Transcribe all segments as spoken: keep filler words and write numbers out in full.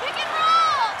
pick and roll!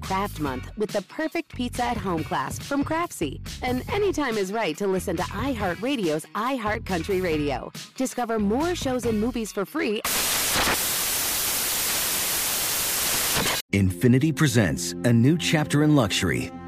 Craft Month with the perfect pizza at home class from Craftsy. And anytime is right to listen to iHeartRadio's iHeartCountry Radio. Discover more shows and movies for free. Infiniti presents a new chapter in luxury.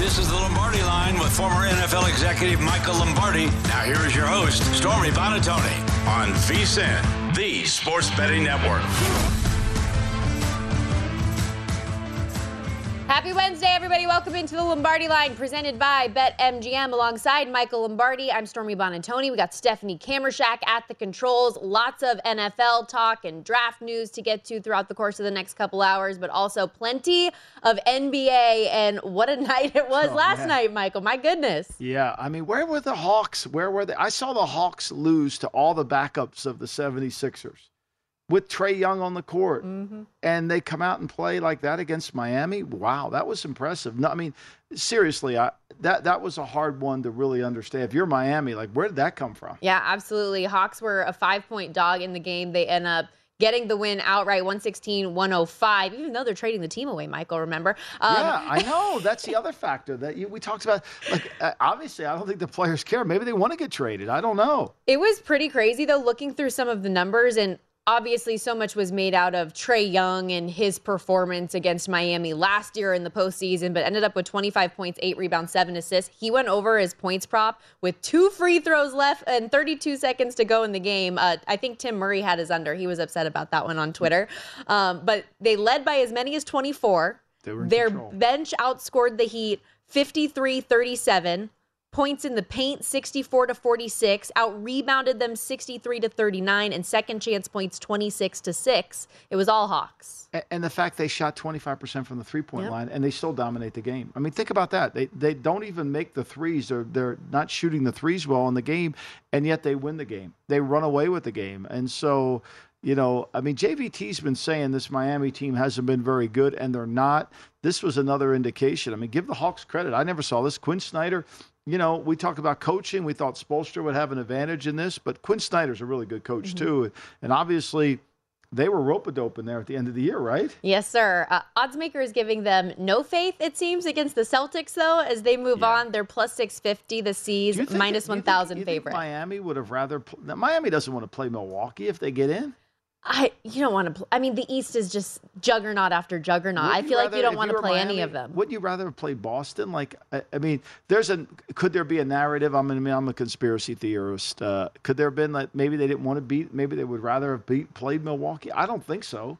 This is the Lombardi Line with former N F L executive Michael Lombardi. Now here is your host, Stormy Buonantony, on VSiN, the Sports Betting Network. Happy Wednesday, everybody. Welcome into the Lombardi Line, presented by BetMGM. Alongside Michael Lombardi, I'm Stormy Buonantony. We got Stephanie Kamershack at the controls. Lots of N F L talk and draft news to get to throughout the course of the next couple hours, but also plenty of N B A. And what a night it was oh, last man. night, Michael. My goodness. Yeah, I mean, where were the Hawks? Where were they? I saw the Hawks lose to all the backups of the seventy-sixers. With Trae Young on the court, mm-hmm. and they come out and play like that against Miami. Wow, that was impressive. No, I mean, seriously, I, that that was a hard one to really understand. If you're Miami, like, where did that come from? Yeah, absolutely. Hawks were a five-point dog in the game. They end up getting the win outright, one sixteen to one oh five, even though they're trading the team away, Michael, remember? Um, yeah, I know. That's the other factor that you, we talked about. Like, obviously, I don't think the players care. Maybe they want to get traded. I don't know. It was pretty crazy, though, looking through some of the numbers, and obviously, so much was made out of Trae Young and his performance against Miami last year in the postseason, but ended up with twenty-five points, eight rebounds, seven assists. He went over his points prop with two free throws left and thirty-two seconds to go in the game. Uh, I think Tim Murray had his under. He was upset about that one on Twitter. Um, but they led by as many as twenty-four. They were in Their control. Bench outscored the Heat fifty-three thirty-seven. Points in the paint, sixty-four to forty-six, out-rebounded them sixty-three to thirty-nine, and second-chance points, twenty-six to six. It was all Hawks. And the fact they shot twenty-five percent from the three-point yep. line, and they still dominate the game. I mean, think about that. They they don't even make the threes. They're, they're not shooting the threes well in the game, and yet they win the game. They run away with the game. And so, you know, I mean, J V T's been saying this Miami team hasn't been very good, and they're not. This was another indication. I mean, give the Hawks credit. I never saw this. Quinn Snyder... You know, we talk about coaching. We thought Spoelstra would have an advantage in this, but Quinn Snyder's a really good coach, mm-hmm. too. And obviously, they were rope-a-doping there at the end of the year, right? Yes, sir. Uh, Oddsmaker is giving them no faith, it seems, against the Celtics, though. As they move yeah. on, they're plus six fifty. The C's think, minus one thousand favorite. Miami would have rather – Miami doesn't want to play Milwaukee if they get in. I you don't want to play. I mean, the East is just juggernaut after juggernaut. I feel rather, like you don't want to play Miami, any of them. Wouldn't you rather play Boston? Like, I, I mean, there's a could there be a narrative? I mean, I'm a conspiracy theorist. Uh, could there have been like maybe they didn't want to beat? Maybe they would rather have beat played Milwaukee. I don't think so.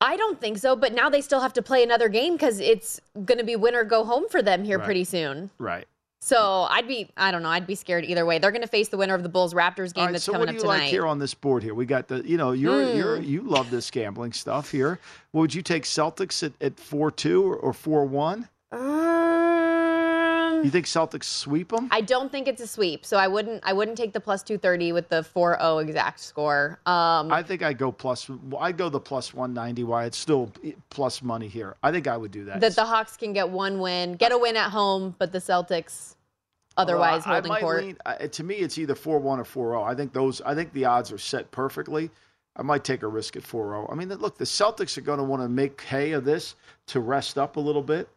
I don't think so. But now they still have to play another game because it's going to be win or go home for them here right. pretty soon. Right. So I'd be, I don't know, I'd be scared either way. They're going to face the winner of the Bulls-Raptors game right, that's so coming up tonight. So what do you like here on this board here? We got the, you know, you're, mm. you're, you love this gambling stuff here. Well, would you take Celtics at, at four two or four one? Um, you think Celtics sweep them? I don't think it's a sweep. So I wouldn't, I wouldn't take the plus two thirty with the four oh exact score. Um, I think I'd go plus, I'd go the plus one ninety. Why it's still plus money here. I think I would do that. That the Hawks can get one win, get a win at home, but the Celtics... Otherwise, well, holding I might court. Lean, uh, to me, it's either four one or four oh. I think those. I think the odds are set perfectly. I might take a risk at four oh. I mean, look, the Celtics are going to want to make hay of this to rest up a little bit.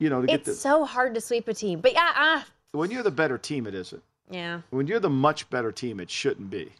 You know, to get it's the, so hard to sweep a team. But yeah, uh, when you're the better team, it isn't. Yeah. When you're the much better team, it shouldn't be.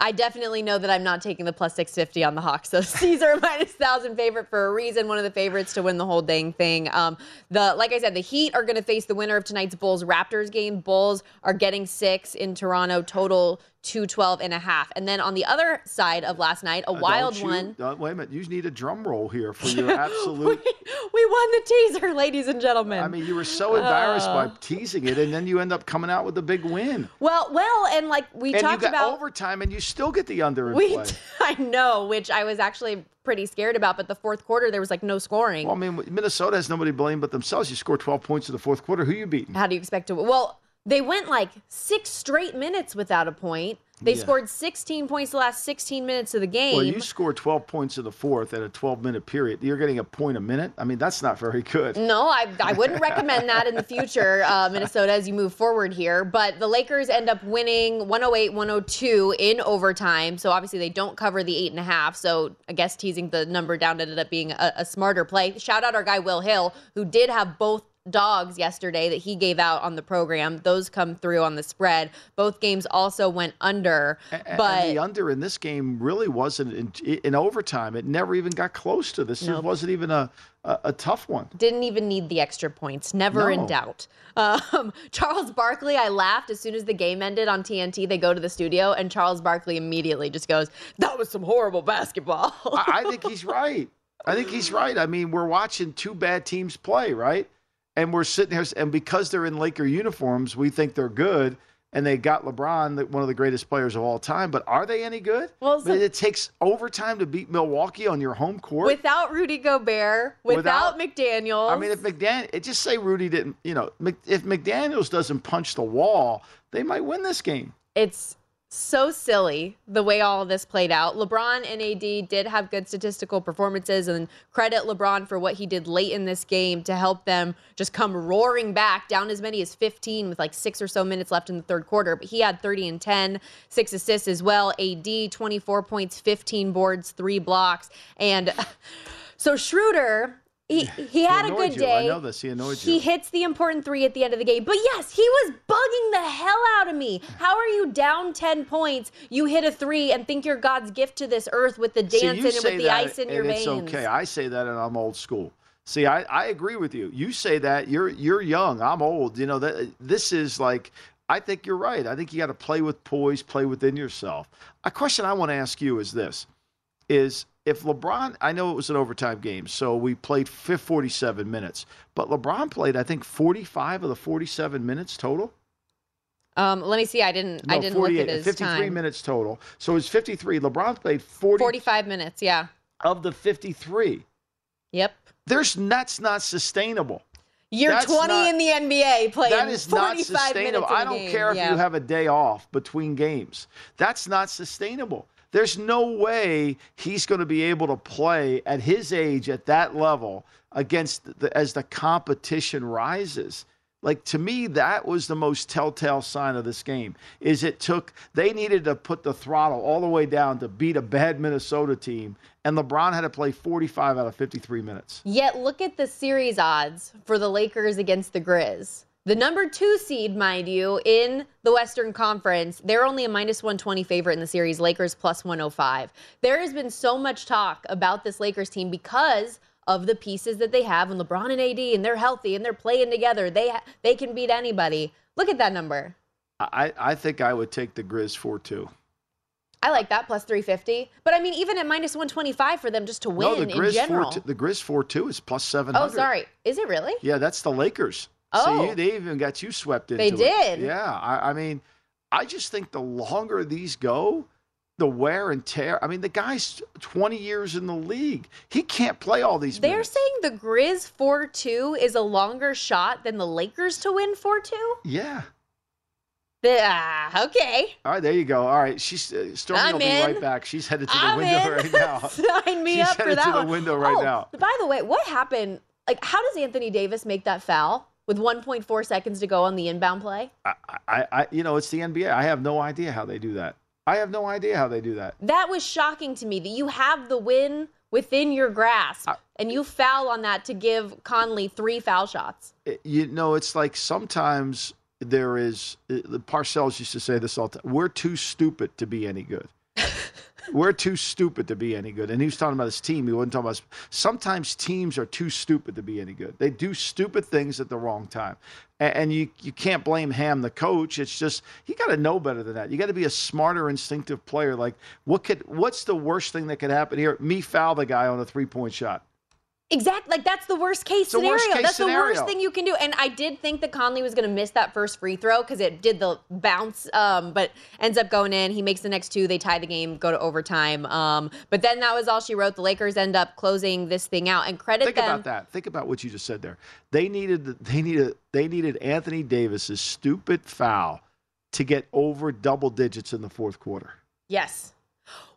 I definitely know that I'm not taking the plus six fifty on the Hawks. So C's are a minus one thousand favorite for a reason. One of the favorites to win the whole dang thing. Um, the Like I said, the Heat are going to face the winner of tonight's Bulls-Raptors game. Bulls are getting six in Toronto, total two twelve and a half. And then on the other side of last night, a uh, wild you, one. Uh, wait a minute. You need a drum roll here for your absolute. we, we won the teaser, ladies and gentlemen. I mean, you were so embarrassed uh. by teasing it, and then you end up coming out with a big win. Well, well, and like we and talked about. And you got about, overtime, and you still get the under in we, play. I know, which I was actually pretty scared about. But the fourth quarter, there was like no scoring. Well, I mean, Minnesota has nobody to blame but themselves. You score twelve points in the fourth quarter. Who you beating? How do you expect to? Well. They went like six straight minutes without a point. They yeah. scored sixteen points the last sixteen minutes of the game. Well, you scored twelve points in the fourth at a twelve-minute period. You're getting a point a minute? I mean, that's not very good. No, I, I wouldn't recommend that in the future, uh, Minnesota, as you move forward here. But the Lakers end up winning one oh eight one oh two in overtime. So, obviously, they don't cover the eight and a half. So, I guess teasing the number down ended up being a, a smarter play. Shout out our guy, Will Hill, who did have both dogs yesterday that he gave out on the program. Those come through on the spread. Both games also went under. And, but and the under in this game really wasn't in, in overtime. It never even got close to this. Nope. It wasn't even a, a, a tough one. Didn't even need the extra points. Never no. in doubt. Um, Charles Barkley, I laughed as soon as the game ended on T N T. They go to the studio and Charles Barkley immediately just goes, that was some horrible basketball. I, I think he's right. I think he's right. I mean, we're watching two bad teams play, right? And we're sitting here, and because they're in Laker uniforms, we think they're good, and they got LeBron, one of the greatest players of all time. But are they any good? Well, so I mean, it takes overtime to beat Milwaukee on your home court. Without Rudy Gobert, without, without McDaniels. I mean, if McDaniels, just say Rudy didn't, you know, if McDaniels doesn't punch the wall, they might win this game. It's so silly the way all of this played out. LeBron and A D did have good statistical performances, and credit LeBron for what he did late in this game to help them just come roaring back, down as many as fifteen with like six or so minutes left in the third quarter. But he had thirty and ten, six assists as well. A D, twenty-four points, fifteen boards, three blocks. And so Schroeder... He, he had he a good you. day. I know this. He annoyed he you. He hits the important three at the end of the game. But yes, he was bugging the hell out of me. How are you down ten points? You hit a three and think you're God's gift to this earth with the dance See, in and with the ice in your veins. It's okay. I say that and I'm old school. See, I, I agree with you. You say that. You're you're young. I'm old. You know, that this is like, I think you're right. I think you got to play with poise, play within yourself. A question I want to ask you is this, is if LeBron, I know it was an overtime game, so we played forty-seven minutes. But LeBron played, I think, forty-five of the forty-seven minutes total. Um, let me see. I didn't. No, I didn't look at his fifty-three time. fifty-three minutes total. So it was fifty-three. LeBron played forty. forty-five minutes. Yeah. Of the fifty-three. Yep. There's that's not sustainable. You're that's twenty not, in the N B A playing that is forty-five not sustainable. Minutes in I don't game. care if yeah. you have a day off between games. That's not sustainable. There's no way he's going to be able to play at his age at that level against the, as the competition rises. Like, to me, that was the most telltale sign of this game, is it took they needed to put the throttle all the way down to beat a bad Minnesota team, and LeBron had to play forty-five out of fifty-three minutes. Yet look at the series odds for the Lakers against the Grizz. The number two seed, mind you, in the Western Conference, they're only a minus one twenty favorite in the series, Lakers plus one oh five. There has been so much talk about this Lakers team because of the pieces that they have, and LeBron and A D, and they're healthy, and they're playing together. They they can beat anybody. Look at that number. I, I think I would take the Grizz four two. I like that, plus three fifty. But, I mean, even at minus one twenty-five for them just to win no, the Grizz in general. Four, the Grizz four two is plus seven hundred. Oh, sorry. Is it really? Yeah, that's the Lakers. Oh, so you, they even got you swept into it. They did. It. Yeah. I, I mean, I just think the longer these go, the wear and tear. I mean, the guy's twenty years in the league. He can't play all these They're minutes. Saying the Grizz four two is a longer shot than the Lakers to win four two? Yeah. The, uh, okay. All right, there you go. All right, she's uh, Stormy I'm will be in. right back. She's headed to the I'm window in. right now. Sign me she's up for that She's headed to one. the window right oh, now. By the way, what happened? Like, how does Anthony Davis make that foul? With one point four seconds to go on the inbound play? I, I, I, you know, it's the N B A. I have no idea how they do that. I have no idea how they do that. That was shocking to me, that you have the win within your grasp, I, and you foul on that to give Conley three foul shots. It, you know, it's like sometimes there is, Parcells used to say this all the time, we're too stupid to be any good. We're too stupid to be any good. And he was talking about his team. He wasn't talking about us. Sometimes teams are too stupid to be any good. They do stupid things at the wrong time. And, and you, you can't blame Ham, the coach. It's just you got to know better than that. You got to be a smarter, instinctive player. Like, what could what's the worst thing that could happen here? Me foul the guy on a three-point shot. Exactly. Like, that's the worst-case scenario. Worst case that's scenario. The worst thing you can do. And I did think that Conley was going to miss that first free throw because it did the bounce, um, but ends up going in. He makes the next two. They tie the game, go to overtime. Um, but then that was all she wrote. The Lakers end up closing this thing out. And credit Think them. Think about that. Think about what you just said there. They needed, they needed, they needed Anthony Davis's stupid foul to get over double digits in the fourth quarter. Yes.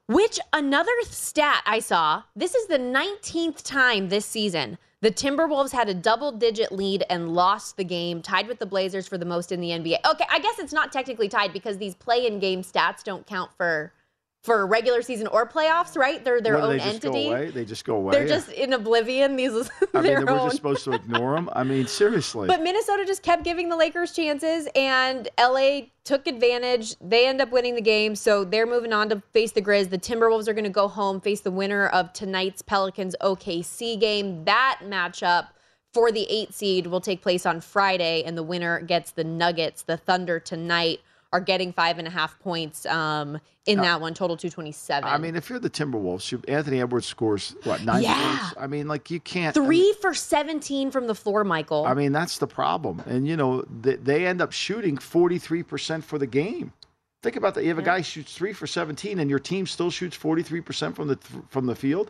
Which, another stat I saw, this is the nineteenth time this season the Timberwolves had a double-digit lead and lost the game, tied with the Blazers for the most in the N B A. Okay, I guess it's not technically tied because these play-in game stats don't count for for regular season or playoffs, right? They're their own entity. Go away? They just go away? They're just in oblivion. These are I mean, we're just supposed to ignore them? I mean, seriously. But Minnesota just kept giving the Lakers chances, and L A took advantage. They end up winning the game, so they're moving on to face the Grizz. The Timberwolves are going to go home, face the winner of tonight's Pelicans-O K C game. That matchup for the eight seed will take place on Friday, and the winner gets the Nuggets. The Thunder tonight are getting five and a half points um, in uh, that one, total two twenty-seven. I mean, if you're the Timberwolves, Anthony Edwards scores, what, nine yeah. points? I mean, like, you can't. Three I mean, for seventeen from the floor, Michael. I mean, that's the problem. And, you know, they, they end up shooting forty-three percent for the game. Think about that. You have yeah. a guy who shoots three for seventeen, and your team still shoots forty-three percent from the from the field.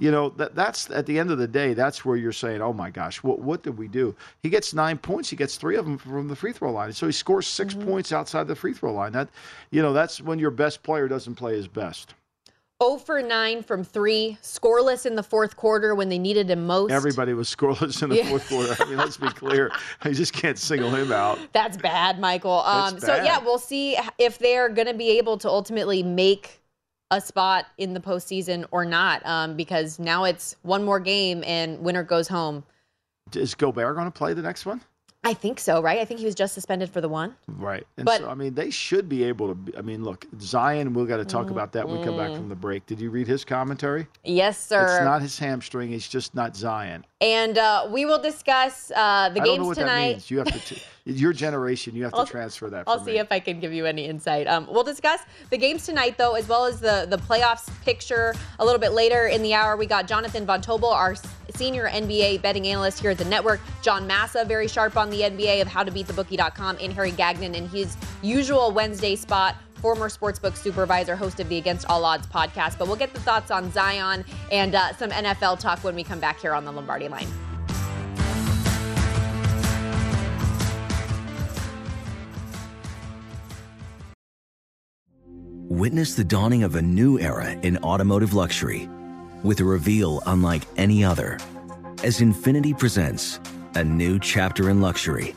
You know, that that's at the end of the day, that's where you're saying, oh, my gosh, what what did we do? He gets nine points. He gets three of them from the free throw line. So he scores six mm-hmm. points outside the free throw line. That, you know, that's when your best player doesn't play his best. oh for nine from three, scoreless in the fourth quarter when they needed him most. Everybody was scoreless in the yeah. fourth quarter. I mean, let's be clear. I just can't single him out. That's bad, Michael. Um, that's bad. So, yeah, we'll see if they're going to be able to ultimately make a spot in the postseason or not, um, because now it's one more game and winner goes home. Is Gobert going to play the next one? I think so, right? I think he was just suspended for the one. Right. And but, so, I mean, they should be able to be, I mean, look, Zion, we've got to talk mm, about that when mm. we come back from the break. Did you read his commentary? Yes, sir. It's not his hamstring. It's just not Zion. And uh, we will discuss uh, the I games tonight. I don't know what tonight. That means. You have to t- your generation, you have I'll, to transfer that I'll for see me. If I can give you any insight. Um, we'll discuss the games tonight, though, as well as the, the playoffs picture a little bit later in the hour. We got Jonathan Von Tobel, our senior N B A betting analyst here at the network. John Massa, very sharp on the N B A of how to beat the bookie dot com, and Harry Gagnon in his usual Wednesday spot, former sportsbook supervisor, host of the Against All Odds podcast. But we'll get the thoughts on Zion and uh, some N F L talk when we come back here on the Lombardi Line. Witness the dawning of a new era in automotive luxury with a reveal unlike any other as Infiniti presents a new chapter in luxury,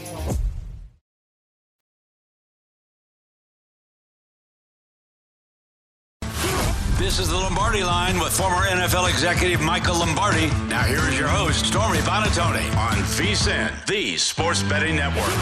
This is the Lombardi Line with former N F L executive Michael Lombardi. Now here is your host, Stormy Buonantony, on VSiN, the Sports Betting Network.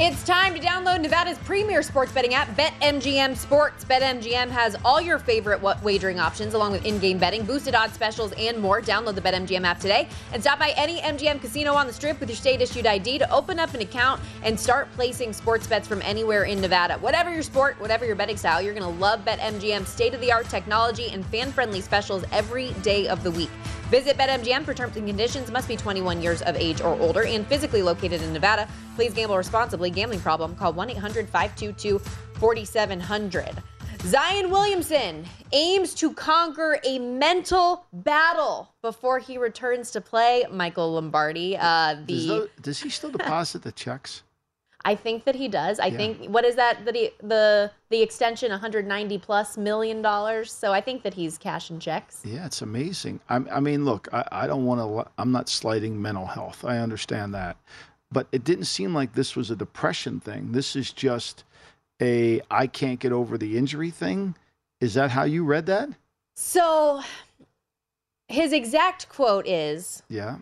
It's time to download Nevada's premier sports betting app, BetMGM Sports. BetMGM has all your favorite wagering options, along with in-game betting, boosted odds specials, and more. Download the BetMGM app today and stop by any M G M casino on the Strip with your state-issued I D to open up an account and start placing sports bets from anywhere in Nevada. Whatever your sport, whatever your betting style, you're going to love BetMGM's state-of-the-art technology and fan-friendly specials every day of the week. Visit BetMGM for terms and conditions. Must be twenty-one years of age or older and physically located in Nevada. Please gamble responsibly. Gambling problem? Call one eight hundred five two two four seven zero zero. Zion Williamson aims to conquer a mental battle before he returns to play. Michael Lombardi. Uh, the does, the, does he still deposit the checks? I think that he does. I yeah. think, what is that, the, the the extension, one hundred ninety plus million dollars. So I think that he's cashing checks. Yeah, it's amazing. I, I mean, look, I, I don't want to, I'm not slighting mental health. I understand that. But it didn't seem like this was a depression thing. This is just a, I can't get over the injury thing. Is that how you read that? So his exact quote is, yeah,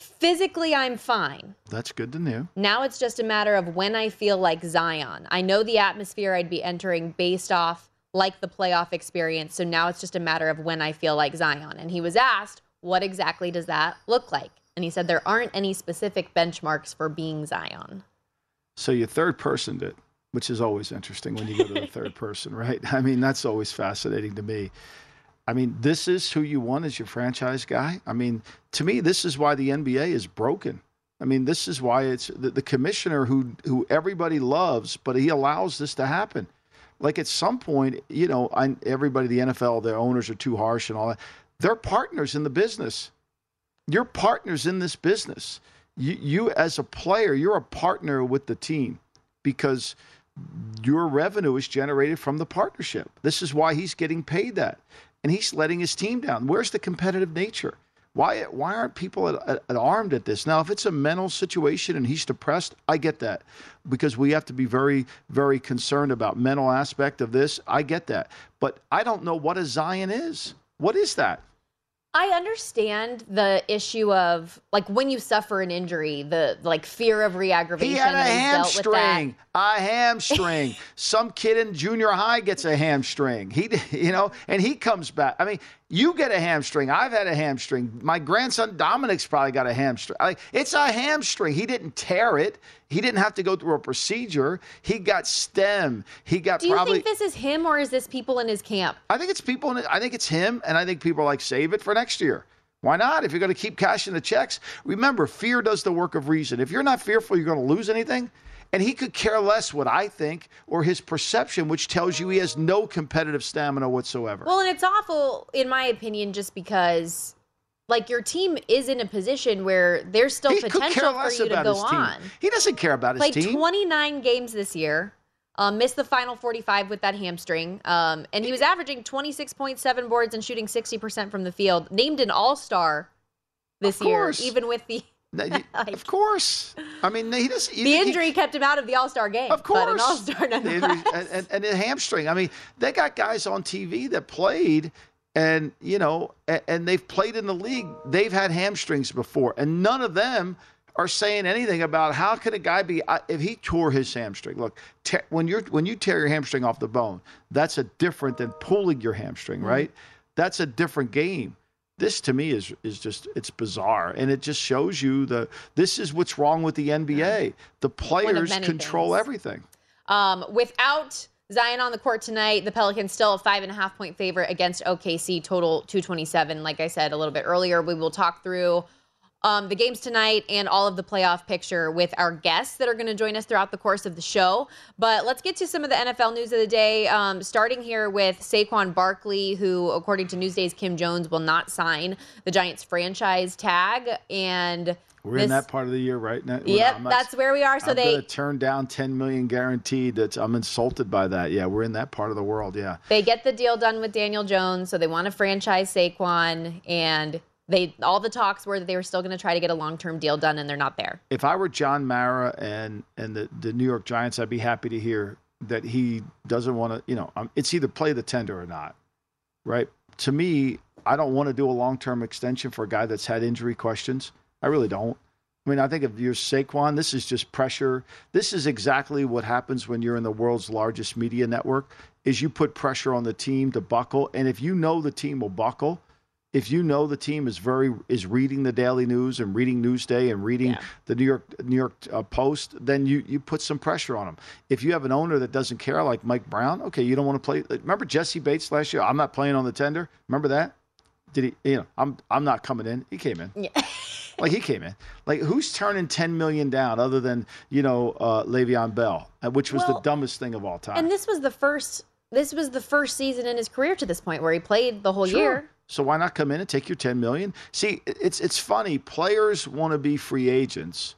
physically, I'm fine. That's good to know. Now it's just a matter of when I feel like Zion. I know the atmosphere I'd be entering based off like the playoff experience. So now it's just a matter of when I feel like Zion. And he was asked, what exactly does that look like? And he said there aren't any specific benchmarks for being Zion. So your third person did, which is always interesting when you go to the third person, right? I mean, that's always fascinating to me. I mean, this is who you want as your franchise guy. I mean, to me, this is why the N B A is broken. I mean, this is why it's the, the commissioner who who everybody loves, but he allows this to happen. Like at some point, you know, I, everybody, the N F L, their owners are too harsh and all that. They're partners in the business. You're partners in this business. You, you as a player, you're a partner with the team because your revenue is generated from the partnership. This is why he's getting paid that. And he's letting his team down. Where's the competitive nature? Why why aren't people at, at, at armed at this? Now, if it's a mental situation and he's depressed, I get that. Because we have to be very, very concerned about mental aspect of this. I get that. But I don't know what a Zion is. What is that? I understand the issue of, like, when you suffer an injury, the, like, fear of re-aggravation. He had a hamstring, a hamstring. Some kid in junior high gets a hamstring. He, you know, and he comes back. I mean, you get a hamstring. I've had a hamstring. My grandson Dominic's probably got a hamstring. Like, it's a hamstring. He didn't tear it. He didn't have to go through a procedure. He got stem. He got Do you probably, think this is him or is this people in his camp? I think it's people. In, I think it's him. And I think people are like, save it for next year. Why not? If you're going to keep cashing the checks. Remember, fear does the work of reason. If you're not fearful, you're going to lose anything. And he could care less what I think or his perception, which tells you he has no competitive stamina whatsoever. Well, and it's awful, in my opinion, just because, like, your team is in a position where there's still he potential for you to go on. He doesn't care about his team. Played twenty-nine games this year, um, missed the final forty-five with that hamstring, um, and he was averaging twenty-six point seven boards and shooting sixty percent from the field. Named an all-star this year, even with the... like, of course. I mean, he doesn't. The injury he, kept him out of the All-Star game. Of course. But an All-Star nonetheless. And, and, and the hamstring. I mean, they got guys on T V that played and, you know, and, and they've played in the league. They've had hamstrings before. And none of them are saying anything about how could a guy be – if he tore his hamstring. Look, te- when, you're, when you tear your hamstring off the bone, that's a different than pulling your hamstring, mm-hmm. right? That's a different game. This, to me, is is just, it's bizarre. And it just shows you the this is what's wrong with the N B A. The players control things. everything. Um, without Zion on the court tonight, the Pelicans still a five and a half point favorite against O K C, total two twenty-seven. Like I said a little bit earlier, we will talk through um, the games tonight and all of the playoff picture with our guests that are going to join us throughout the course of the show. But let's get to some of the N F L news of the day, um, starting here with Saquon Barkley, who, according to Newsday's Kim Jones, will not sign the Giants franchise tag. And we're this, in that part of the year right now. Yep, not, that's where we are. So I'm they turned down ten million dollars guaranteed. That's, I'm insulted by that. Yeah, we're in that part of the world. Yeah, they get the deal done with Daniel Jones, so they want to franchise Saquon, and they all the talks were that they were still going to try to get a long-term deal done, and they're not there. If I were John Mara and and the, the New York Giants, I'd be happy to hear that he doesn't want to. You know, um, it's either play the tender or not, right? To me, I don't want to do a long-term extension for a guy that's had injury questions. I really don't. I mean, I think if you're Saquon, this is just pressure. This is exactly what happens when you're in the world's largest media network, is you put pressure on the team to buckle. And if you know the team will buckle, if you know the team is very is reading the Daily News and reading Newsday and reading yeah. the New York New York uh, Post, then you, you put some pressure on them. If you have an owner that doesn't care, like Mike Brown, okay, you don't want to play. Remember Jesse Bates last year? I'm not playing on the tender. Remember that? Did he? You know, I'm I'm not coming in. He came in. Yeah. Like, he came in. Like, who's turning ten million dollars down other than, you know, uh, Le'Veon Bell, which was well, the dumbest thing of all time. And this was the first this was the first season in his career to this point where he played the whole sure. year. So why not come in and take your ten million dollars? See, it's it's funny. Players want to be free agents,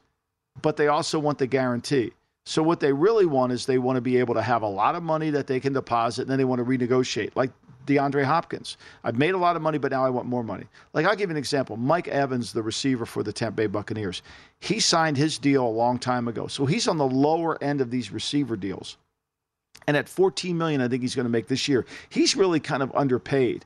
but they also want the guarantee. So what they really want is they want to be able to have a lot of money that they can deposit, and then they want to renegotiate. Like DeAndre Hopkins. I've made a lot of money, but now I want more money. Like, I'll give you an example. Mike Evans, the receiver for the Tampa Bay Buccaneers, he signed his deal a long time ago. So he's on the lower end of these receiver deals. And at fourteen million dollars, I think he's going to make this year. He's really kind of underpaid.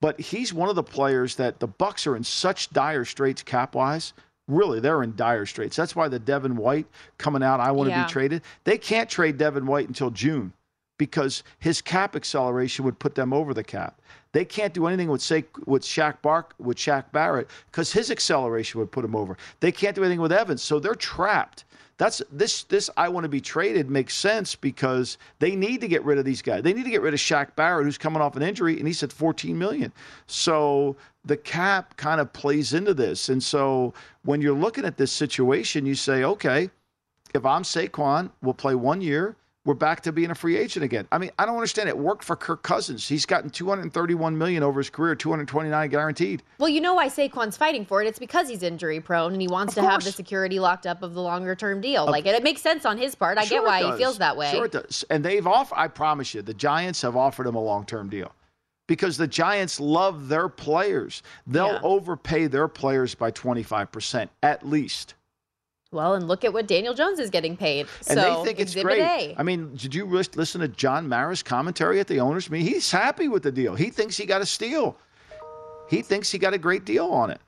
But he's one of the players that the Bucs are in such dire straits cap-wise. Really, they're in dire straits. That's why the Devin White coming out, I want yeah. to be traded. They can't trade Devin White until June, because his cap acceleration would put them over the cap. They can't do anything with, say, with Shaq Bark, with Shaq Barrett, because his acceleration would put him over. They can't do anything with Evans, so they're trapped. That's this. This I want to be traded makes sense because they need to get rid of these guys. They need to get rid of Shaq Barrett, who's coming off an injury, and he's at fourteen million dollars. So the cap kind of plays into this. And so when you're looking at this situation, you say, okay, if I'm Saquon, we'll play one year. We're back to being a free agent again. I mean, I don't understand. It worked for Kirk Cousins. He's gotten two hundred thirty-one million dollars over his career, two hundred twenty-nine guaranteed. Well, you know why Saquon's fighting for it. It's because he's injury prone and he wants to have the security locked up of the longer term deal. Like, it, it makes sense on his part. I get why he feels that way. Sure it does. And they've off. I promise you, the Giants have offered him a long term deal, because the Giants love their players. They'll yeah. overpay their players by twenty-five percent at least. Well, and look at what Daniel Jones is getting paid. And so, they think it's great. A. I mean, did you listen to John Mara's commentary at the owners' meeting? He's happy with the deal. He thinks he got a steal. He thinks he got a great deal on it.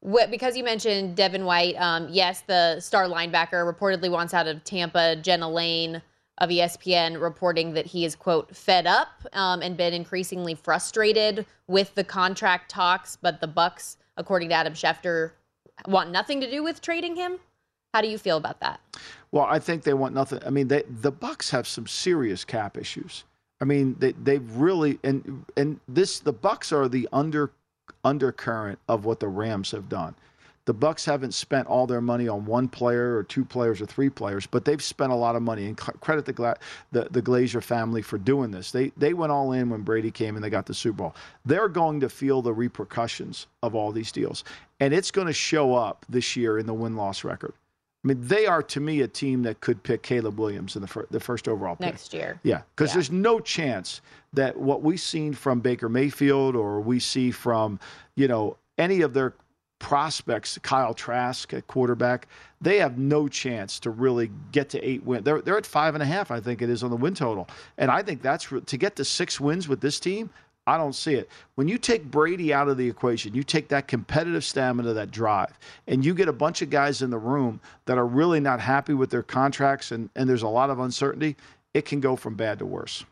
What, because you mentioned Devin White, um, yes, the star linebacker reportedly wants out of Tampa. Jenna Lane of E S P N reporting that he is, quote, fed up um, and been increasingly frustrated with the contract talks. But the Bucs, according to Adam Schefter, want nothing to do with trading him. How do you feel about that? Well, I think they want nothing. I mean, they, the Bucs have some serious cap issues. I mean, they they've really and and this the Bucs are the under undercurrent of what the Rams have done. The Bucs haven't spent all their money on one player or two players or three players, but they've spent a lot of money. And credit the Gla- the, the Glazer family for doing this. They they went all in when Brady came and they got the Super Bowl. They're going to feel the repercussions of all these deals, and it's going to show up this year in the win-loss record. I mean, they are, to me, a team that could pick Caleb Williams in the, fir- the first overall pick. Next year. Yeah, because yeah. there's no chance that what we've seen from Baker Mayfield or we see from, you know, any of their prospects, Kyle Trask at quarterback, they have no chance to really get to eight wins. They're, they're at five and a half, I think it is, on the win total. And I think that's re- to get to six wins with this team, I don't see it. When you take Brady out of the equation, you take that competitive stamina, that drive, and you get a bunch of guys in the room that are really not happy with their contracts, and, and there's a lot of uncertainty, it can go from bad to worse.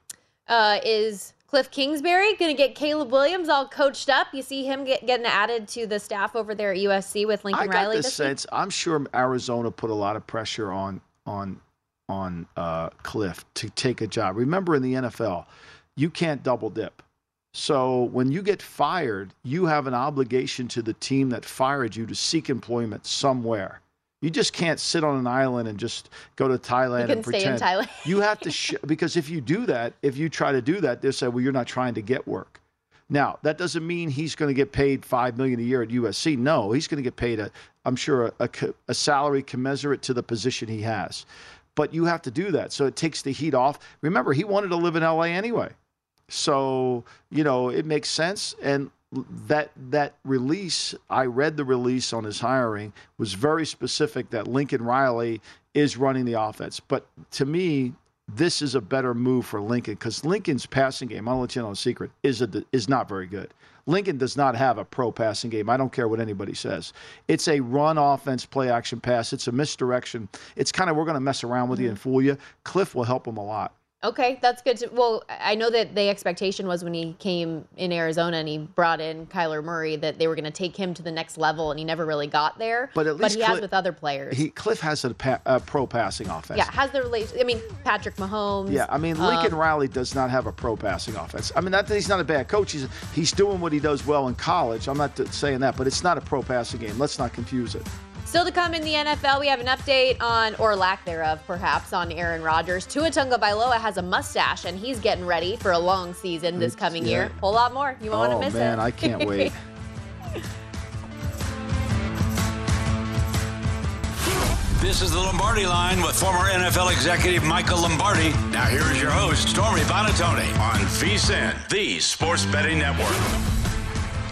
Uh, is Kliff Kingsbury going to get Caleb Williams all coached up? You see him get, getting added to the staff over there at U S C with Lincoln I Riley? I got the this sense. Week? I'm sure Arizona put a lot of pressure on, on, on uh, Kliff to take a job. Remember, in the N F L, you can't double dip. So when you get fired, you have an obligation to the team that fired you to seek employment somewhere. You just can't sit on an island and just go to Thailand and pretend. Stay in Thailand. You have to, sh- because if you do that, if you try to do that, they'll say, well, you're not trying to get work. Now, that doesn't mean he's going to get paid five million dollars a year at U S C. No, he's going to get paid, a, I'm sure, a, a, a salary commensurate to the position he has. But you have to do that. So it takes the heat off. Remember, he wanted to live in L A anyway. So, you know, it makes sense. And that that release, I read the release on his hiring, was very specific that Lincoln Riley is running the offense. But to me, this is a better move for Lincoln because Lincoln's passing game, I'll let you know a secret, is a, is not very good. Lincoln does not have a pro passing game. I don't care what anybody says. It's a run offense, play action pass. It's a misdirection. It's kind of, we're going to mess around with mm-hmm. you and fool you. Kliff will help him a lot. Okay, that's good. To, well, I know that the expectation was when he came in Arizona and he brought in Kyler Murray that they were going to take him to the next level, and he never really got there. But at least but he Kliff, has with other players. He, Kliff has a, pa- a pro passing offense. Yeah, has the relation. I mean, Patrick Mahomes. Yeah, I mean, Lincoln um, Riley does not have a pro passing offense. I mean, not that he's not a bad coach. He's he's doing what he does well in college. I'm not saying that, but it's not a pro passing game. Let's not confuse it. Still to come in the N F L, we have an update on, or lack thereof, perhaps, on Aaron Rodgers. Tua Tagovailoa has a mustache, and he's getting ready for a long season this coming yeah. year. Whole lot more. You won't oh, want to miss man, it. Oh, man, I can't wait. This is the Lombardi Line with former N F L executive Michael Lombardi. Now here is your host, Stormy Buonantony, on VSiN, the Sports Betting Network.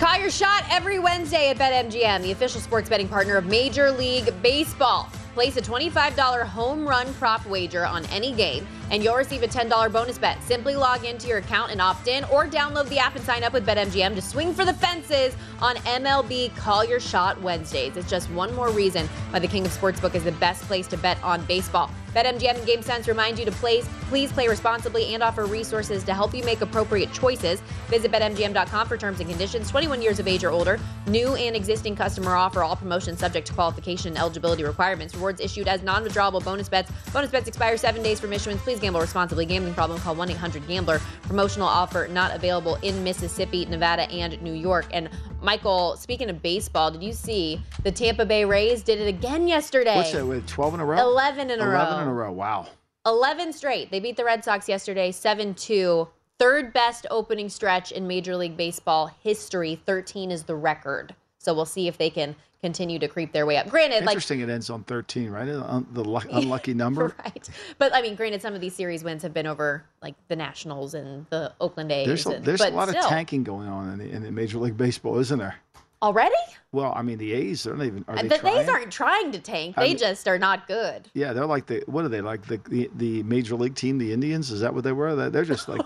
Call your shot every Wednesday at BetMGM, the official sports betting partner of Major League Baseball. Place a twenty-five dollars home run prop wager on any game, and you'll receive a ten dollars bonus bet. Simply log into your account and opt in, or download the app and sign up with BetMGM to swing for the fences on M L B Call Your Shot Wednesdays. It's just one more reason why the King of Sportsbook is the best place to bet on baseball. BetMGM and GameSense remind you to play, please play responsibly and offer resources to help you make appropriate choices. Visit Bet M G M dot com for terms and conditions. twenty-one years of age or older. New and existing customer offer. All promotions subject to qualification and eligibility requirements. Rewards issued as non-withdrawable bonus bets. Bonus bets expire seven days from issuance. Please gamble responsibly. Gambling problem? Call one eight hundred gambler. Promotional offer not available in Mississippi, Nevada, and New York. And Michael, speaking of baseball, did you see the Tampa Bay Rays did it again yesterday? What's that? Wait, twelve in a row? eleven in a row. eleven in a row. Wow. eleven straight. They beat the Red Sox yesterday, seven two. Third best opening stretch in Major League Baseball history. thirteen is the record. So we'll see if they can continue to creep their way up. Granted, interesting, like interesting, it ends on thirteen, right? The unlucky number, right? But I mean, granted, some of these series wins have been over like the Nationals and the Oakland A's. There's a, and, there's a lot still. of tanking going on in the, in the Major League Baseball, isn't there? Already? Well, I mean, the A's, they're not even. Are they the trying? A's aren't trying to tank. They I mean, just are not good. Yeah, they're like the, what are they, like the, the, the Major League team, the Indians? Is that what they were? They're just like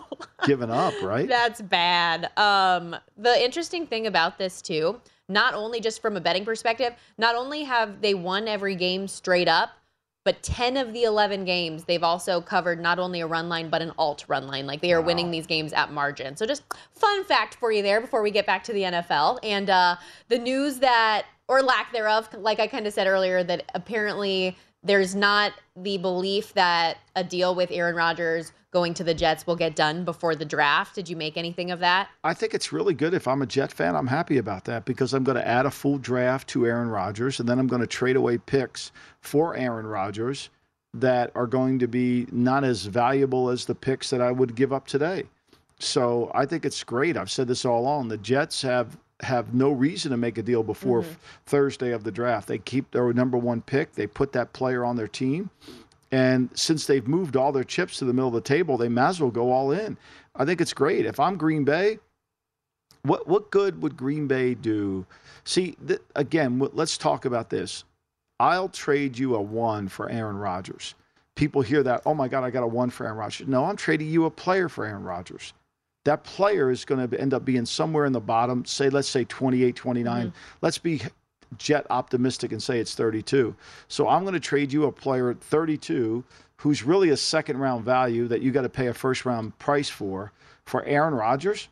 giving up, right? That's bad. Um, the interesting thing about this, too, not only just from a betting perspective, not only have they won every game straight up, but ten of the eleven games, they've also covered not only a run line, but an alt run line. Like, they are wow. winning these games at margin. So just fun fact for you there before we get back to the N F L. And uh, the news that, or lack thereof, like I kind of said earlier, that apparently there's not the belief that a deal with Aaron Rodgers going to the Jets will get done before the draft. Did you make anything of that? I think it's really good. If I'm a Jet fan, I'm happy about that because I'm going to add a full draft to Aaron Rodgers, and then I'm going to trade away picks for Aaron Rodgers that are going to be not as valuable as the picks that I would give up today. So I think it's great. I've said this all along. The Jets have have no reason to make a deal before mm-hmm. Thursday of the draft. They keep their number one pick. They put that player on their team. And since they've moved all their chips to the middle of the table, they might as well go all in. I think it's great. If I'm Green Bay, what what good would Green Bay do? See, th- again, w- let's talk about this. I'll trade you a one for Aaron Rodgers. People hear that, oh, my God, I got a one for Aaron Rodgers. No, I'm trading you a player for Aaron Rodgers. That player is going to end up being somewhere in the bottom, say, let's say twenty-eight, twenty-nine. Mm-hmm. Let's be Jet optimistic and say it's thirty-two. So I'm going to trade you a player at thirty-two who's really a second round value that you got to pay a first round price for, for Aaron Rodgers.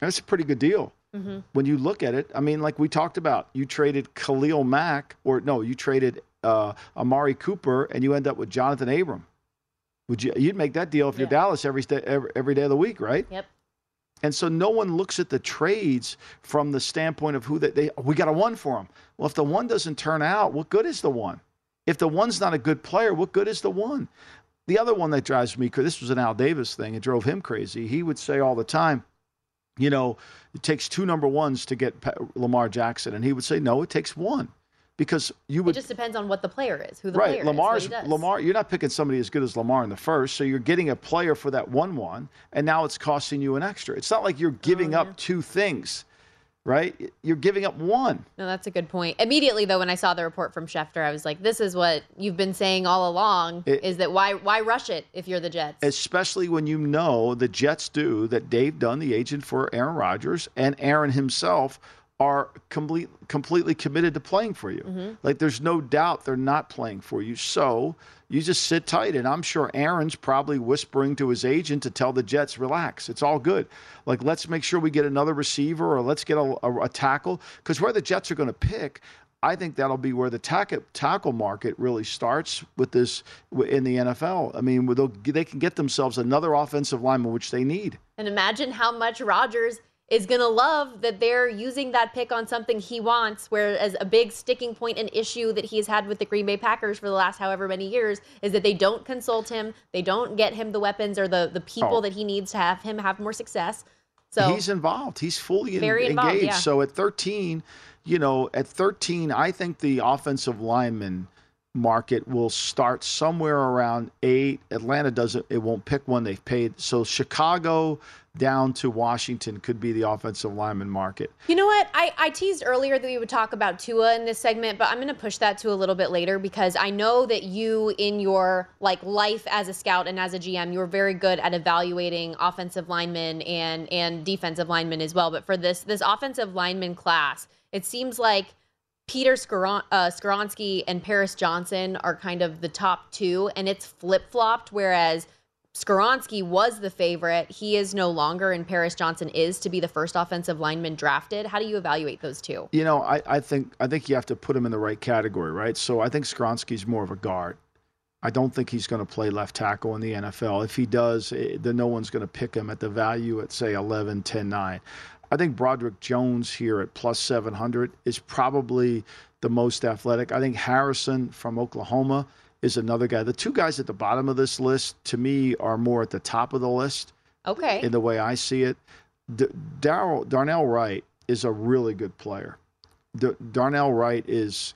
That's a pretty good deal. Mm-hmm. When you look at it, I mean, like we talked about, you traded Khalil Mack or no, you traded uh, Amari Cooper and you end up with Jonathan Abram. Would you, you'd make that deal if yeah. you're Dallas every, every, every day of the week, right? Yep. And so no one looks at the trades from the standpoint of who that they, they, we got a one for them. Well, if the one doesn't turn out, what good is the one? If the one's not a good player, what good is the one? The other one that drives me, this was an Al Davis thing. It drove him crazy. He would say all the time, you know, it takes two number ones to get Lamar Jackson. And he would say, no, it takes one. Because you would. It just depends on what the player is, who the right. player Lamar's, is. Right, Lamar, you're not picking somebody as good as Lamar in the first, so you're getting a player for that one one, and now it's costing you an extra. It's not like you're giving oh, yeah. up two things, right? You're giving up one. No, that's a good point. Immediately, though, when I saw the report from Schefter, I was like, this is what you've been saying all along, it, is that why why rush it if you're the Jets? Especially when you know the Jets do, that Dave Dunn, the agent for Aaron Rodgers, and Aaron himself are complete, completely committed to playing for you. Mm-hmm. Like, there's no doubt they're not playing for you. So you just sit tight. And I'm sure Aaron's probably whispering to his agent to tell the Jets, relax, it's all good. Like, let's make sure we get another receiver or let's get a, a, a tackle. Because where the Jets are going to pick, I think that'll be where the tackle, tackle market really starts with this in the N F L. I mean, they can get themselves another offensive lineman, which they need. And imagine how much Rodgers is going to love that they're using that pick on something he wants, whereas a big sticking point and issue that he's had with the Green Bay Packers for the last however many years is that they don't consult him, they don't get him the weapons or the, the people oh. that he needs to have him have more success. So he's involved. He's fully very involved, engaged. Yeah. So at thirteen, you know, at thirteen, I think the offensive lineman market will start somewhere around eight. Atlanta doesn't, it won't pick one they've paid. So Chicago down to Washington could be the offensive lineman market. You know what? I, I teased earlier that we would talk about Tua in this segment, but I'm going to push that to a little bit later because I know that you, in your like life as a scout and as a G M, you're very good at evaluating offensive linemen and, and defensive linemen as well. But for this, this offensive lineman class, it seems like Peter Skoron, uh, Skoronski and Paris Johnson are kind of the top two, and it's flip-flopped, whereas Skoronski was the favorite. He is no longer, and Paris Johnson is to be the first offensive lineman drafted. How do you evaluate those two? You know, I, I think I think you have to put him in the right category, right? So I think Skoronski's more of a guard. I don't think he's going to play left tackle in the N F L. If he does, it, then no one's going to pick him at the value at, say, eleven, ten, nine. I think Broderick Jones here at plus seven hundred is probably the most athletic. I think Harrison from Oklahoma is another guy. The two guys at the bottom of this list, to me, are more at the top of the list. Okay. In the way I see it. D- Darrell, Darnell Wright is a really good player. D- Darnell Wright is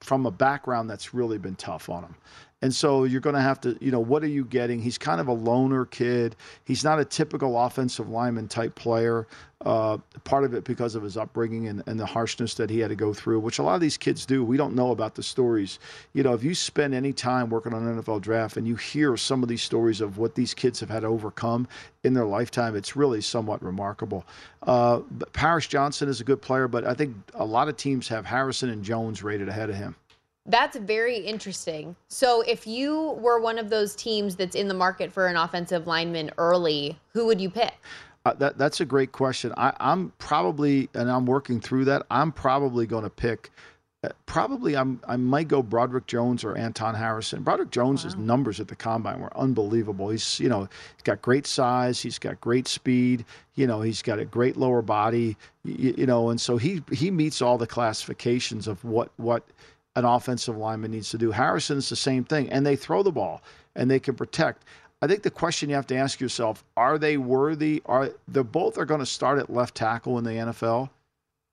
from a background that's really been tough on him. And so you're going to have to, you know, what are you getting? He's kind of a loner kid. He's not a typical offensive lineman type player. Uh, part of it because of his upbringing and, and the harshness that he had to go through, which a lot of these kids do. We don't know about the stories. You know, if you spend any time working on an N F L draft and you hear some of these stories of what these kids have had to overcome in their lifetime, it's really somewhat remarkable. Uh, but Paris Johnson is a good player, but I think a lot of teams have Harrison and Jones rated ahead of him. That's very interesting. So if you were one of those teams that's in the market for an offensive lineman early, who would you pick? Uh, that, that's a great question. I, I'm probably, and I'm working through that, I'm probably going to pick, uh, probably I'm, I might go Broderick Jones or Anton Harrison. Broderick Jones' wow. numbers at the Combine were unbelievable. He's, you know, he's got great size. He's got great speed. You know, he's got a great lower body, you, you know, and so he, he meets all the classifications of what, what, an offensive lineman needs to do. Harrison's the same thing, and they throw the ball, and they can protect. I think the question you have to ask yourself, are they worthy? Are they both are going to start at left tackle in the N F L?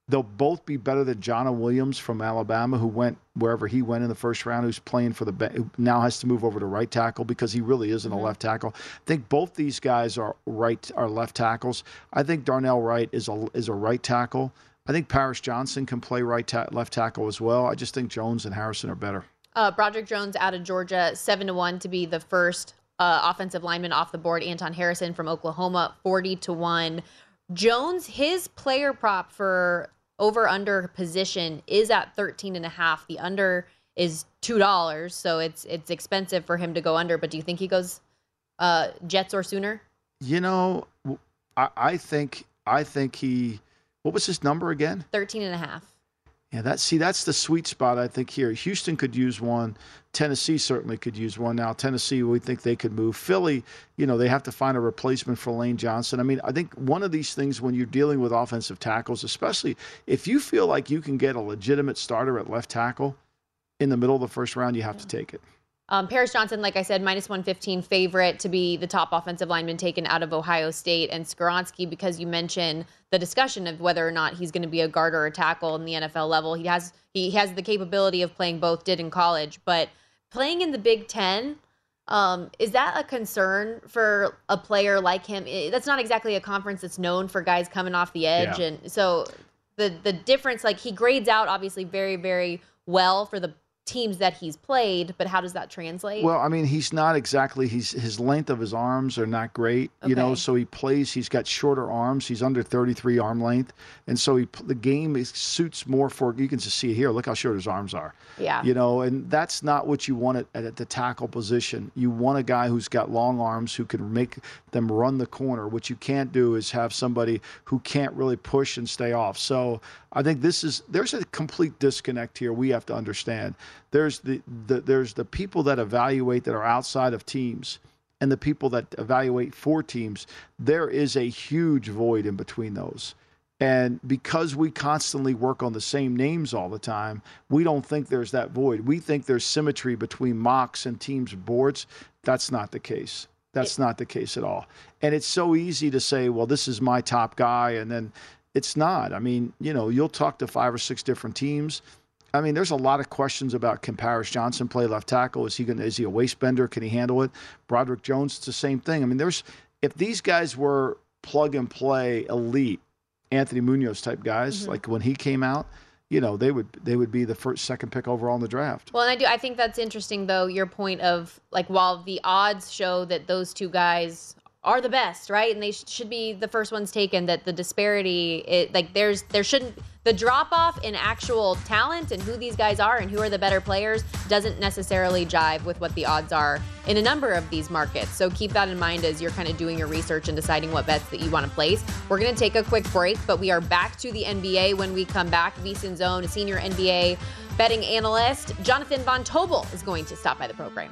They'll both be better than Zion Williamson from Alabama, who went wherever he went in the first round, who's playing for the who now has to move over to right tackle because he really isn't mm-hmm. a left tackle. I think both these guys are right are left tackles. I think Darnell Wright is a is a right tackle. I think Paris Johnson can play right ta- left tackle as well. I just think Jones and Harrison are better. Uh, Broderick Jones out of Georgia, seven to one to be the first uh, offensive lineman off the board. Anton Harrison from Oklahoma, forty to one. Jones, his player prop for over/under position is at thirteen and a half. The under is two dollars, so it's it's expensive for him to go under. But do you think he goes uh, Jets or Sooner? You know, I, I think I think he. What was his number again? thirteen and a half. Yeah, that, see, that's the sweet spot, I think, here. Houston could use one. Tennessee certainly could use one. Now, Tennessee, we think they could move. Philly, you know, they have to find a replacement for Lane Johnson. I mean, I think one of these things when you're dealing with offensive tackles, especially if you feel like you can get a legitimate starter at left tackle in the middle of the first round, you have yeah. to take it. Um, Paris Johnson, like I said, minus one fifteen favorite to be the top offensive lineman taken out of Ohio State. And Skoronski, because you mentioned the discussion of whether or not he's going to be a guard or a tackle in the N F L level. He has he has the capability of playing both, did in college. But playing in the Big Ten, um, is that a concern for a player like him? It, that's not exactly a conference that's known for guys coming off the edge. Yeah. And so the the difference, like he grades out obviously very, very well for the teams that he's played, but how does that translate? Well, I mean, he's not exactly, he's, his length of his arms are not great, okay. you know, so he plays, he's got shorter arms, he's under thirty-three arm length, and so he, the game is, suits more for, you can just see here, look how short his arms are. Yeah. You know, and that's not what you want at, at the tackle position. You want a guy who's got long arms who can make them run the corner. What you can't do is have somebody who can't really push and stay off. So I think this is, there's a complete disconnect here we have to understand. There's the, the there's the people that evaluate that are outside of teams and the people that evaluate for teams. There is a huge void in between those. And because we constantly work on the same names all the time, we don't think there's that void. We think there's symmetry between mocks and teams' boards. That's not the case. That's not the case at all. And it's so easy to say, well, this is my top guy, and then it's not. I mean, you know, you'll talk to five or six different teams. I mean, there's a lot of questions about, can Paris Johnson play left tackle? Is he going? Is he a waist bender? Can he handle it? Broderick Jones, it's the same thing. I mean, there's, if these guys were plug and play elite, Anthony Munoz type guys, mm-hmm. like when he came out, you know, they would they would be the first, second pick overall in the draft. Well, and I do I think that's interesting though. Your point of, like, while the odds show that those two guys are the best, right? And they sh- should be the first ones taken, that the disparity, it, like there's, there shouldn't, the drop-off in actual talent and who these guys are and who are the better players doesn't necessarily jive with what the odds are in a number of these markets. So keep that in mind as you're kind of doing your research and deciding what bets that you want to place. We're going to take a quick break, but we are back to the N B A when we come back. VSiN's own senior N B A betting analyst, Jonathan Von Tobel, is going to stop by the program.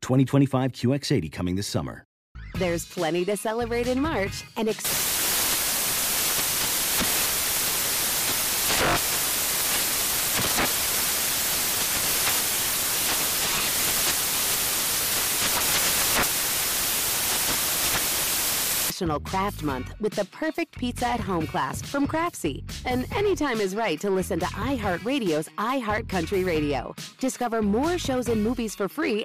twenty twenty-five Q X eighty coming this summer. There's plenty to celebrate in March and ex- Craft Month with the perfect pizza at home class from Craftsy. And anytime is right to listen to iHeartRadio's iHeartCountry Radio. Discover more shows and movies for free.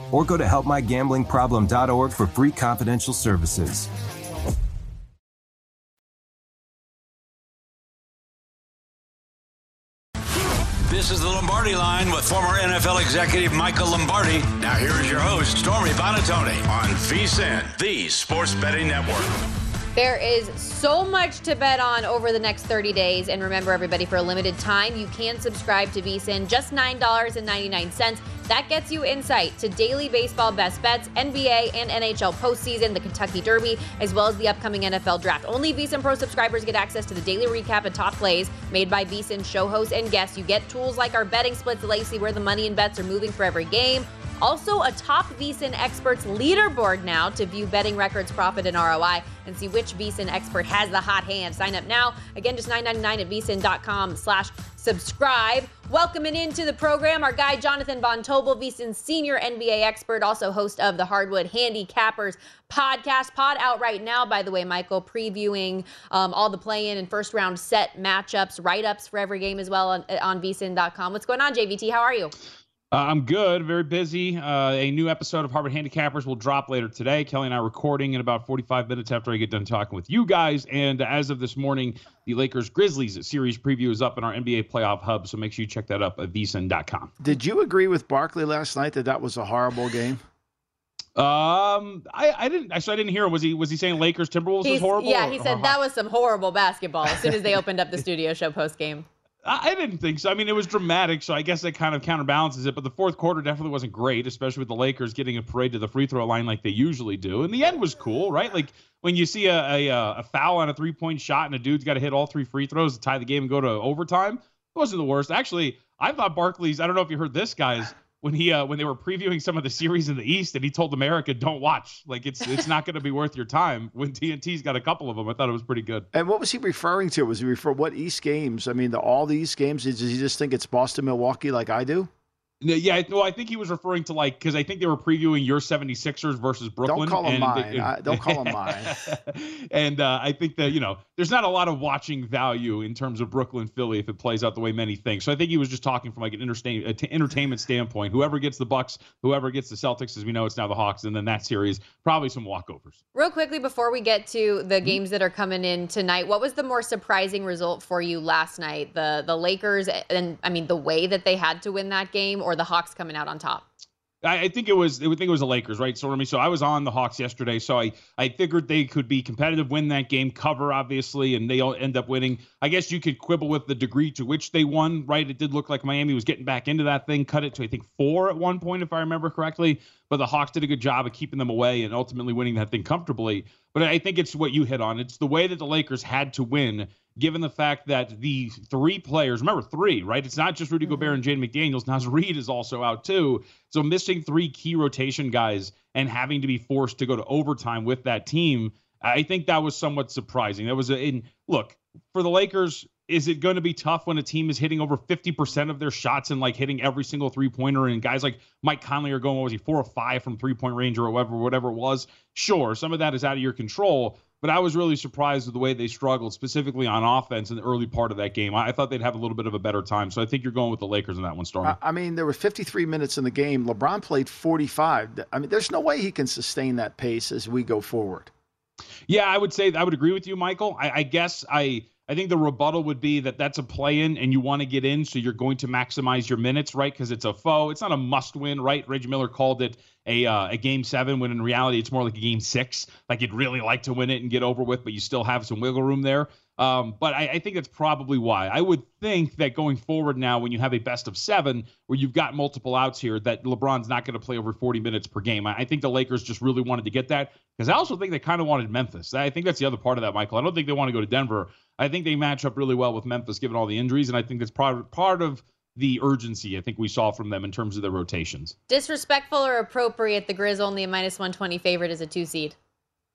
or go to help my gambling problem dot org for free confidential services. This is the Lombardi Line with former N F L executive Michael Lombardi. Now here is your host, Stormy Buonantony, on VSiN, the Sports Betting Network. There is so much to bet on over the next thirty days. And remember, everybody, for a limited time, you can subscribe to VSiN, just nine dollars and ninety-nine cents. That gets you insight to daily baseball best bets, N B A and N H L postseason, the Kentucky Derby, as well as the upcoming N F L draft. Only VSiN Pro subscribers get access to the daily recap and top plays made by VSiN show hosts and guests. You get tools like our betting splits, Lacey, where the money and bets are moving for every game. Also, a top VSiN experts leaderboard now to view betting records, profit, and R O I, and see which VSiN expert has the hot hand. Sign up now. Again, just nine ninety-nine at VSiN.com slash subscribe. Welcoming into the program our guy Jonathan Von Tobel, VSiN's senior N B A expert, also host of the Hardwood Handicappers podcast. Pod out right now, by the way, Michael, previewing um, all the play-in and first-round set matchups, write-ups for every game as well on, on VSiN dot com. What's going on, J V T? How are you? Uh, I'm good. Very busy. Uh, a new episode of Hardwood Handicappers will drop later today. Kelly and I are recording in about forty-five minutes after I get done talking with you guys. And as of this morning, the Lakers-Grizzlies series preview is up in our N B A playoff hub. So make sure you check that up at V S I N dot com. Did you agree with Barkley last night that that was a horrible game? Um, I, I didn't. Actually, I didn't hear him. Was he was he saying Lakers Timberwolves He's, was horrible? Yeah, he or, said or, that was some horrible basketball as soon as they opened up the studio show post game. I didn't think so. I mean, it was dramatic, so I guess that kind of counterbalances it. But the fourth quarter definitely wasn't great, especially with the Lakers getting a parade to the free throw line like they usually do. And the end was cool, right? Like when you see a a, a foul on a three-point shot and a dude's got to hit all three free throws to tie the game and go to overtime, it wasn't the worst. Actually, I thought Barkley's, I don't know if you heard this, guys, when he uh, when they were previewing some of the series in the East and he told America, don't watch. Like, it's it's not going to be worth your time when T N T's got a couple of them. I thought it was pretty good. And what was he referring to? Was he referring what East games? I mean, the, all the East games, does he just think it's Boston, Milwaukee like I do? Yeah, no, I think he was referring to, like, because I think they were previewing your seventy-sixers versus Brooklyn. Don't call them mine. It, I, don't call them mine. And uh, I think that, you know, there's not a lot of watching value in terms of Brooklyn, Philly, if it plays out the way many think. So I think he was just talking from, like, an entertainment standpoint. Whoever gets the Bucks, whoever gets the Celtics, as we know, it's now the Hawks. And then that series, probably some walkovers. Real quickly, before we get to the games that are coming in tonight, what was the more surprising result for you last night? The, the Lakers, and, I mean, the way that they had to win that game, or Or the Hawks coming out on top? I think it was. I think it was the Lakers, right, Stormy? So I was on the Hawks yesterday, so I I figured they could be competitive, win that game, cover obviously, and they all end up winning. I guess you could quibble with the degree to which they won, right? It did look like Miami was getting back into that thing, cut it to I think four at one point, if I remember correctly. But the Hawks did a good job of keeping them away and ultimately winning that thing comfortably. But I think it's what you hit on. It's the way that the Lakers had to win, given the fact that the three players, remember three, right? It's not just Rudy mm-hmm. Gobert and Jaden McDaniels. Naz Reid is also out too. So missing three key rotation guys and having to be forced to go to overtime with that team, I think that was somewhat surprising. That was a, and look, for the Lakers, is it going to be tough when a team is hitting over fifty percent of their shots and like hitting every single three-pointer and guys like Mike Conley are going, what was he, four or five from three-point range or whatever, whatever it was? Sure, some of that is out of your control, but I was really surprised with the way they struggled, specifically on offense in the early part of that game. I thought they'd have a little bit of a better time, so I think you're going with the Lakers in that one, Stormy. I mean, there were fifty-three minutes in the game. LeBron played forty-five. I mean, there's no way he can sustain that pace as we go forward. Yeah, I would say I would agree with you, Michael. I, I guess I I think the rebuttal would be that that's a play-in and you want to get in, so you're going to maximize your minutes, right? Because it's a foe. It's not a must-win, right? Reggie Miller called it a uh, a game seven when in reality it's more like a game six. Like you'd really like to win it and get over with, but you still have some wiggle room there. Um, but I, I think that's probably why. I would think that going forward now, when you have a best of seven, where you've got multiple outs here, that LeBron's not going to play over forty minutes per game. I, I think the Lakers just really wanted to get that, because I also think they kind of wanted Memphis. I think that's the other part of that, Michael. I don't think they want to go to Denver. I think they match up really well with Memphis, given all the injuries, and I think that's part part of the urgency I think we saw from them in terms of their rotations. Disrespectful or appropriate? The Grizz only a minus one twenty favorite as a two seed.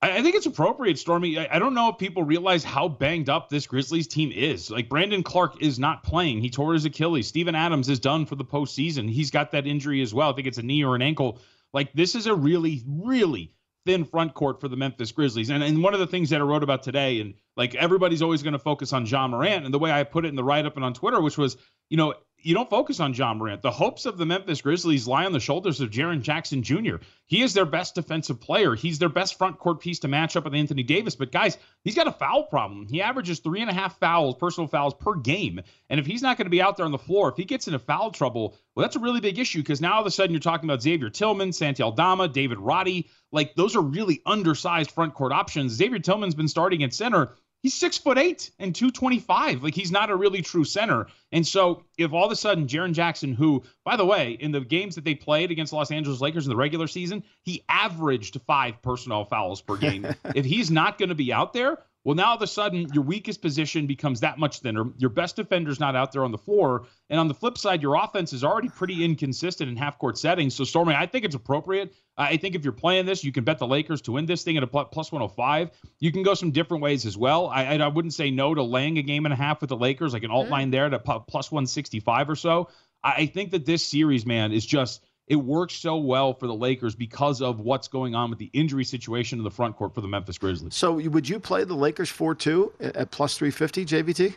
I think it's appropriate, Stormy. I don't know if people realize how banged up this Grizzlies team is. Like, Brandon Clark is not playing. He tore his Achilles. Steven Adams is done for the postseason. He's got that injury as well. I think it's a knee or an ankle. Like, this is a really, really thin front court for the Memphis Grizzlies. And and one of the things that I wrote about today, and, like, everybody's always going to focus on Ja Morant, and the way I put it in the write-up and on Twitter, which was, you know, you don't focus on John Morant. The hopes of the Memphis Grizzlies lie on the shoulders of Jaren Jackson Junior He is their best defensive player. He's their best front court piece to match up with Anthony Davis. But, guys, he's got a foul problem. He averages three and a half fouls, personal fouls per game. And if he's not going to be out there on the floor, if he gets into foul trouble, well, that's a really big issue because now all of a sudden you're talking about Xavier Tillman, Santi Aldama, David Roddy. Like, those are really undersized front court options. Xavier Tillman's been starting at center. He's six foot eight and two twenty-five. Like, he's not a really true center. And so if all of a sudden Jaren Jackson, who, by the way, in the games that they played against the Los Angeles Lakers in the regular season, he averaged five personnel fouls per game. If he's not going to be out there, well, now all of a sudden your weakest position becomes that much thinner. Your best defender's not out there on the floor. And on the flip side, your offense is already pretty inconsistent in half-court settings. So, Stormy, I think it's appropriate. I think if you're playing this, you can bet the Lakers to win this thing at a plus one oh five. You can go some different ways as well. I, I wouldn't say no to laying a game and a half with the Lakers, like an alt line there to plus one sixty-five or so. I think that this series, man, is just – it works so well for the Lakers because of what's going on with the injury situation in the front court for the Memphis Grizzlies. So would you play the Lakers four two at plus three fifty, J V T?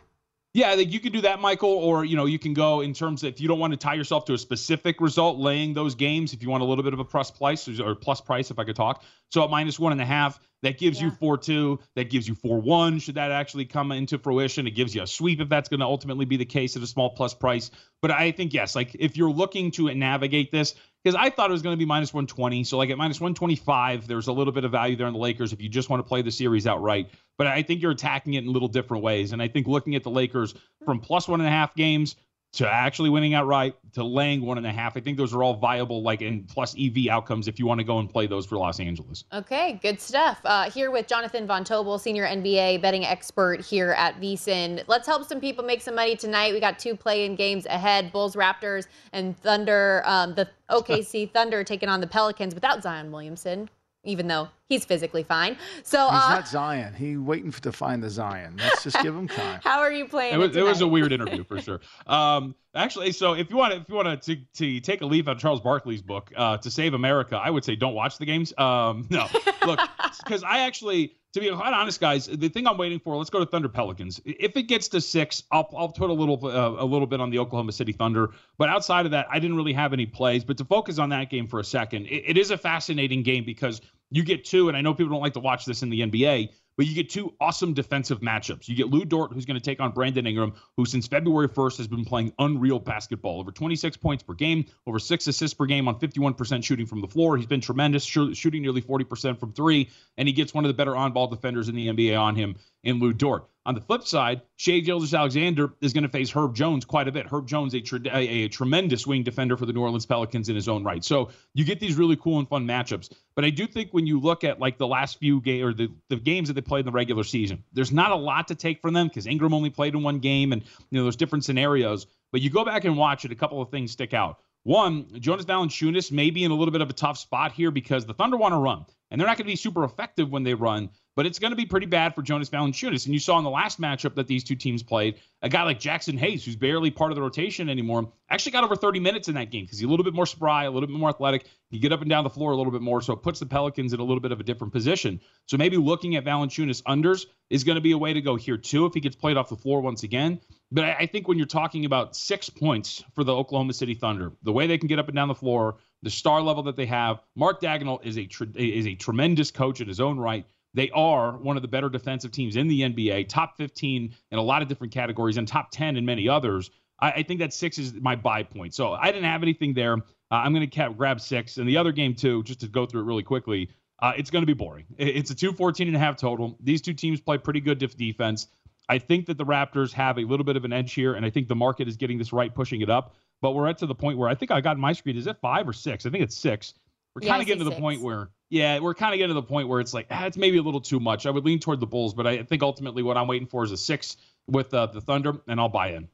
Yeah, I think you can do that, Michael, or, you know, you can go in terms of if you don't want to tie yourself to a specific result, laying those games, if you want a little bit of a plus price or plus price, if I could talk. So at minus one and a half, that gives yeah. you four two, that gives you four one. Should that actually come into fruition? It gives you a sweep if that's going to ultimately be the case at a small plus price. But I think, yes, like if you're looking to navigate this, because I thought it was going to be minus one twenty. So like at minus one twenty-five, there's a little bit of value there in the Lakers if you just want to play the series outright. But I think you're attacking it in little different ways. And I think looking at the Lakers from plus one and a half games to actually winning outright to laying one and a half, I think those are all viable, like, and plus E V outcomes if you want to go and play those for Los Angeles. Okay, good stuff. Uh, here with Jonathan Von Tobel, senior N B A betting expert here at VSiN. Let's help some people make some money tonight. We got two play-in games ahead, Bulls, Raptors, and Thunder. Um, the O K C Thunder taking on the Pelicans without Zion Williamson, even though he's physically fine. So he's uh, not Zion. He waiting for, to find the Zion. Let's just give him time. How are you playing? It was, it, it was a weird interview for sure. Um, actually, so if you want, if you want to, to take a leaf out of Charles Barkley's book uh, to save America, I would say don't watch the games. Um, no, look, because I actually, to be quite honest, guys, the thing I'm waiting for. Let's go to Thunder Pelicans. If it gets to six, I'll I'll put a little uh, a little bit on the Oklahoma City Thunder. But outside of that, I didn't really have any plays. But to focus on that game for a second, it, it is a fascinating game because you get two, and I know people don't like to watch this in the N B A, but you get two awesome defensive matchups. You get Lou Dort, who's going to take on Brandon Ingram, who since February first has been playing unreal basketball, over twenty-six points per game, over six assists per game on fifty-one percent shooting from the floor. He's been tremendous, sh- shooting nearly forty percent from three, and he gets one of the better on-ball defenders in the N B A on him in Lou Dort. On the flip side, Shai Gilgeous-Alexander is going to face Herb Jones quite a bit. Herb Jones, a, tre- a, a tremendous wing defender for the New Orleans Pelicans in his own right. So you get these really cool and fun matchups. But I do think when you look at like the last few games or the, the games that they played in the regular season, there's not a lot to take from them because Ingram only played in one game and you know there's different scenarios. But you go back and watch it, a couple of things stick out. One, Jonas Valanciunas may be in a little bit of a tough spot here because the Thunder want to run, and they're not going to be super effective when they run, but it's going to be pretty bad for Jonas Valanciunas. And you saw in the last matchup that these two teams played, a guy like Jackson Hayes, who's barely part of the rotation anymore, actually got over thirty minutes in that game because he's a little bit more spry, a little bit more athletic. He get up and down the floor a little bit more, so it puts the Pelicans in a little bit of a different position. So maybe looking at Valanciunas unders is going to be a way to go here too if he gets played off the floor once again. But I think when you're talking about six points for the Oklahoma City Thunder, the way they can get up and down the floor, the star level that they have, Mark Daigneault is a tr- is a tremendous coach in his own right. They are one of the better defensive teams in the N B A, top fifteen in a lot of different categories and top ten in many others. I, I think that six is my buy point. So I didn't have anything there. Uh, I'm going to grab six. And the other game, too, just to go through it really quickly, uh, it's going to be boring. It's a two fourteen and a half total. These two teams play pretty good def- defense. I think that the Raptors have a little bit of an edge here, and I think the market is getting this right, pushing it up. But we're at to the point where I think I got my screen. Is it five or six? I think it's six. We're kind of yeah, getting to the six. point where, yeah, we're kind of getting to the point where it's like, ah, it's maybe a little too much. I would lean toward the Bulls, but I think ultimately what I'm waiting for is a six with uh, the Thunder, and I'll buy in.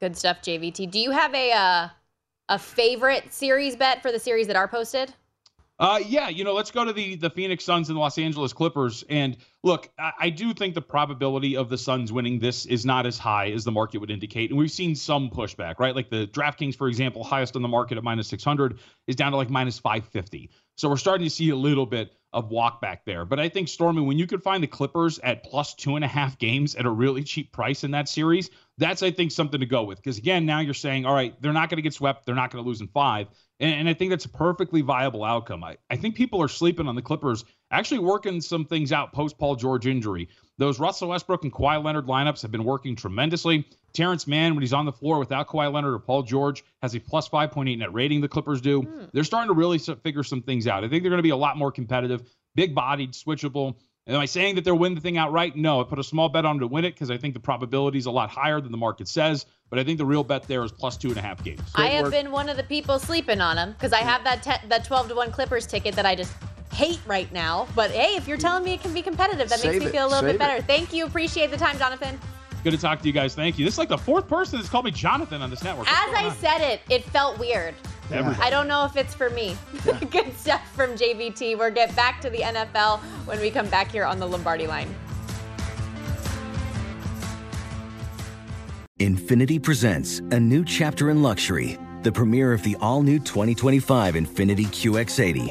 Good stuff, J V T. Do you have a uh, a favorite series bet for the series that are posted? Uh, yeah, you know, let's go to the the Phoenix Suns and the Los Angeles Clippers. And look, I, I do think the probability of the Suns winning this is not as high as the market would indicate. And we've seen some pushback, right? Like the DraftKings, for example, highest on the market at minus six hundred is down to like minus five fifty. So we're starting to see a little bit of walk back there. But I think, Stormy, when you could find the Clippers at plus two and a half games at a really cheap price in that series, that's, I think, something to go with. Because, again, now you're saying, all right, they're not going to get swept. They're not going to lose in five. And, and I think that's a perfectly viable outcome. I, I think people are sleeping on the Clippers, actually working some things out post-Paul George injury. Those Russell Westbrook and Kawhi Leonard lineups have been working tremendously. Terrence Mann, when he's on the floor without Kawhi Leonard or Paul George, has a plus five point eight net rating the Clippers do. Mm. They're starting to really figure some things out. I think they're going to be a lot more competitive, big-bodied, switchable. Am I saying that they'll win the thing outright? No, I put a small bet on them to win it because I think the probability is a lot higher than the market says. But I think the real bet there is plus two and a half games. Great I have work. been one of the people sleeping on them because I have that te- that twelve to one Clippers ticket that I just hate right now. But, hey, if you're telling me it can be competitive, that Save makes me feel a little Save bit better. It. Thank you. Appreciate the time, Jonathan. Good to talk to you guys. Thank you. This is like the fourth person that's called me Jonathan on this network. What's As I on? said it, it felt weird. Yeah. I don't know if it's for me. Yeah. Good stuff from J B T. We'll get back to the N F L when we come back here on the Lombardi Line. Infiniti presents a new chapter in luxury. The premiere of the all-new twenty twenty-five Infiniti Q X eighty.